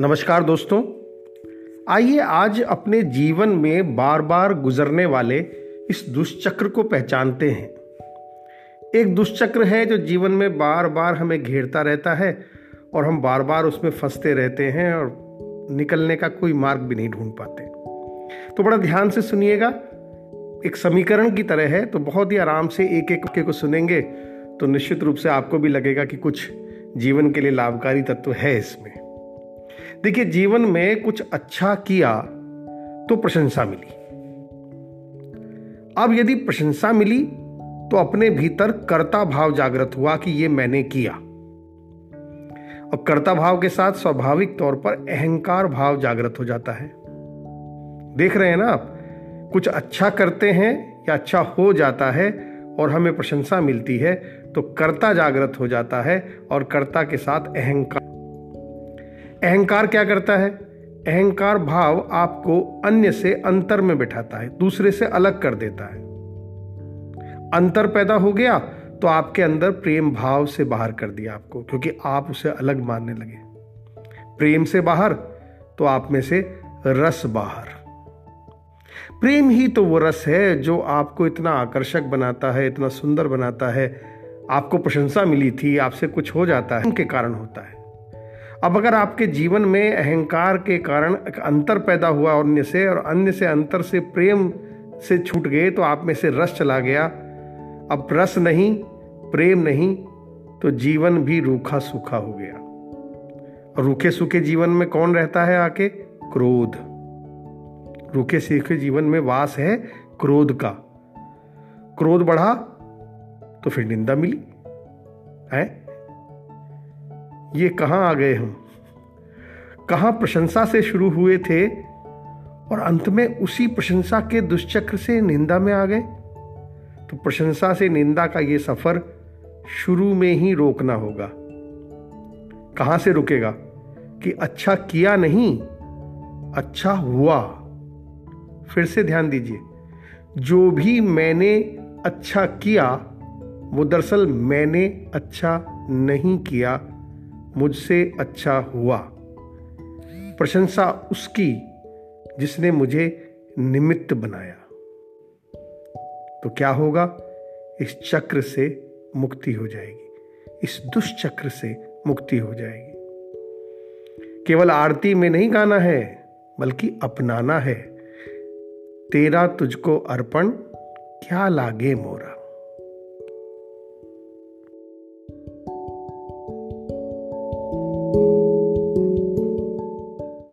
नमस्कार दोस्तों, आइए आज अपने जीवन में बार बार गुजरने वाले इस दुष्चक्र को पहचानते हैं। एक दुष्चक्र है जो जीवन में बार बार हमें घेरता रहता है और हम बार बार उसमें फंसते रहते हैं और निकलने का कोई मार्ग भी नहीं ढूंढ पाते। तो बड़ा ध्यान से सुनिएगा, एक समीकरण की तरह है, तो बहुत ही आराम से एक एक करके को सुनेंगे तो निश्चित रूप से आपको भी लगेगा कि कुछ जीवन के लिए लाभकारी तत्व है इसमें। देखिए, जीवन में कुछ अच्छा किया तो प्रशंसा मिली। अब यदि प्रशंसा मिली तो अपने भीतर कर्ता भाव जागृत हुआ कि ये मैंने किया। अब कर्ता भाव के साथ स्वाभाविक तौर पर अहंकार भाव जागृत हो जाता है। देख रहे हैं ना आप, कुछ अच्छा करते हैं या अच्छा हो जाता है और हमें प्रशंसा मिलती है तो कर्ता जागृत हो जाता है और कर्ता के साथ अहंकार क्या करता है? अहंकार भाव आपको अन्य से अंतर में बिठाता है, दूसरे से अलग कर देता है। अंतर पैदा हो गया तो आपके अंदर प्रेम भाव से बाहर कर दिया आपको, क्योंकि आप उसे अलग मानने लगे। प्रेम से बाहर तो आप में से रस बाहर। प्रेम ही तो वो रस है जो आपको इतना आकर्षक बनाता है, इतना सुंदर बनाता है। आपको प्रशंसा मिली थी, आपसे कुछ हो जाता है, उनके कारण होता है। अब अगर आपके जीवन में अहंकार के कारण अंतर पैदा हुआ और अन्य से अंतर से प्रेम से छूट गए तो आप में से रस चला गया। अब रस नहीं, प्रेम नहीं, तो जीवन भी रूखा सूखा हो गया। और रूखे सूखे जीवन में कौन रहता है आके? क्रोध। रूखे सूखे जीवन में वास है क्रोध का। क्रोध बढ़ा तो फिर निंदा मिली है। ये कहां आ गए हम? कहां प्रशंसा से शुरू हुए थे और अंत में उसी प्रशंसा के दुष्चक्र से निंदा में आ गए। तो प्रशंसा से निंदा का ये सफर शुरू में ही रोकना होगा। कहां से रुकेगा? कि अच्छा किया नहीं, अच्छा हुआ। फिर से ध्यान दीजिए, जो भी मैंने अच्छा किया वो दरअसल मैंने अच्छा नहीं किया, मुझसे अच्छा हुआ। प्रशंसा उसकी जिसने मुझे निमित्त बनाया। तो क्या होगा? इस चक्र से मुक्ति हो जाएगी, इस दुष्चक्र से मुक्ति हो जाएगी। केवल आरती में नहीं गाना है, बल्कि अपनाना है। तेरा तुझको अर्पण क्या लागे मोरा।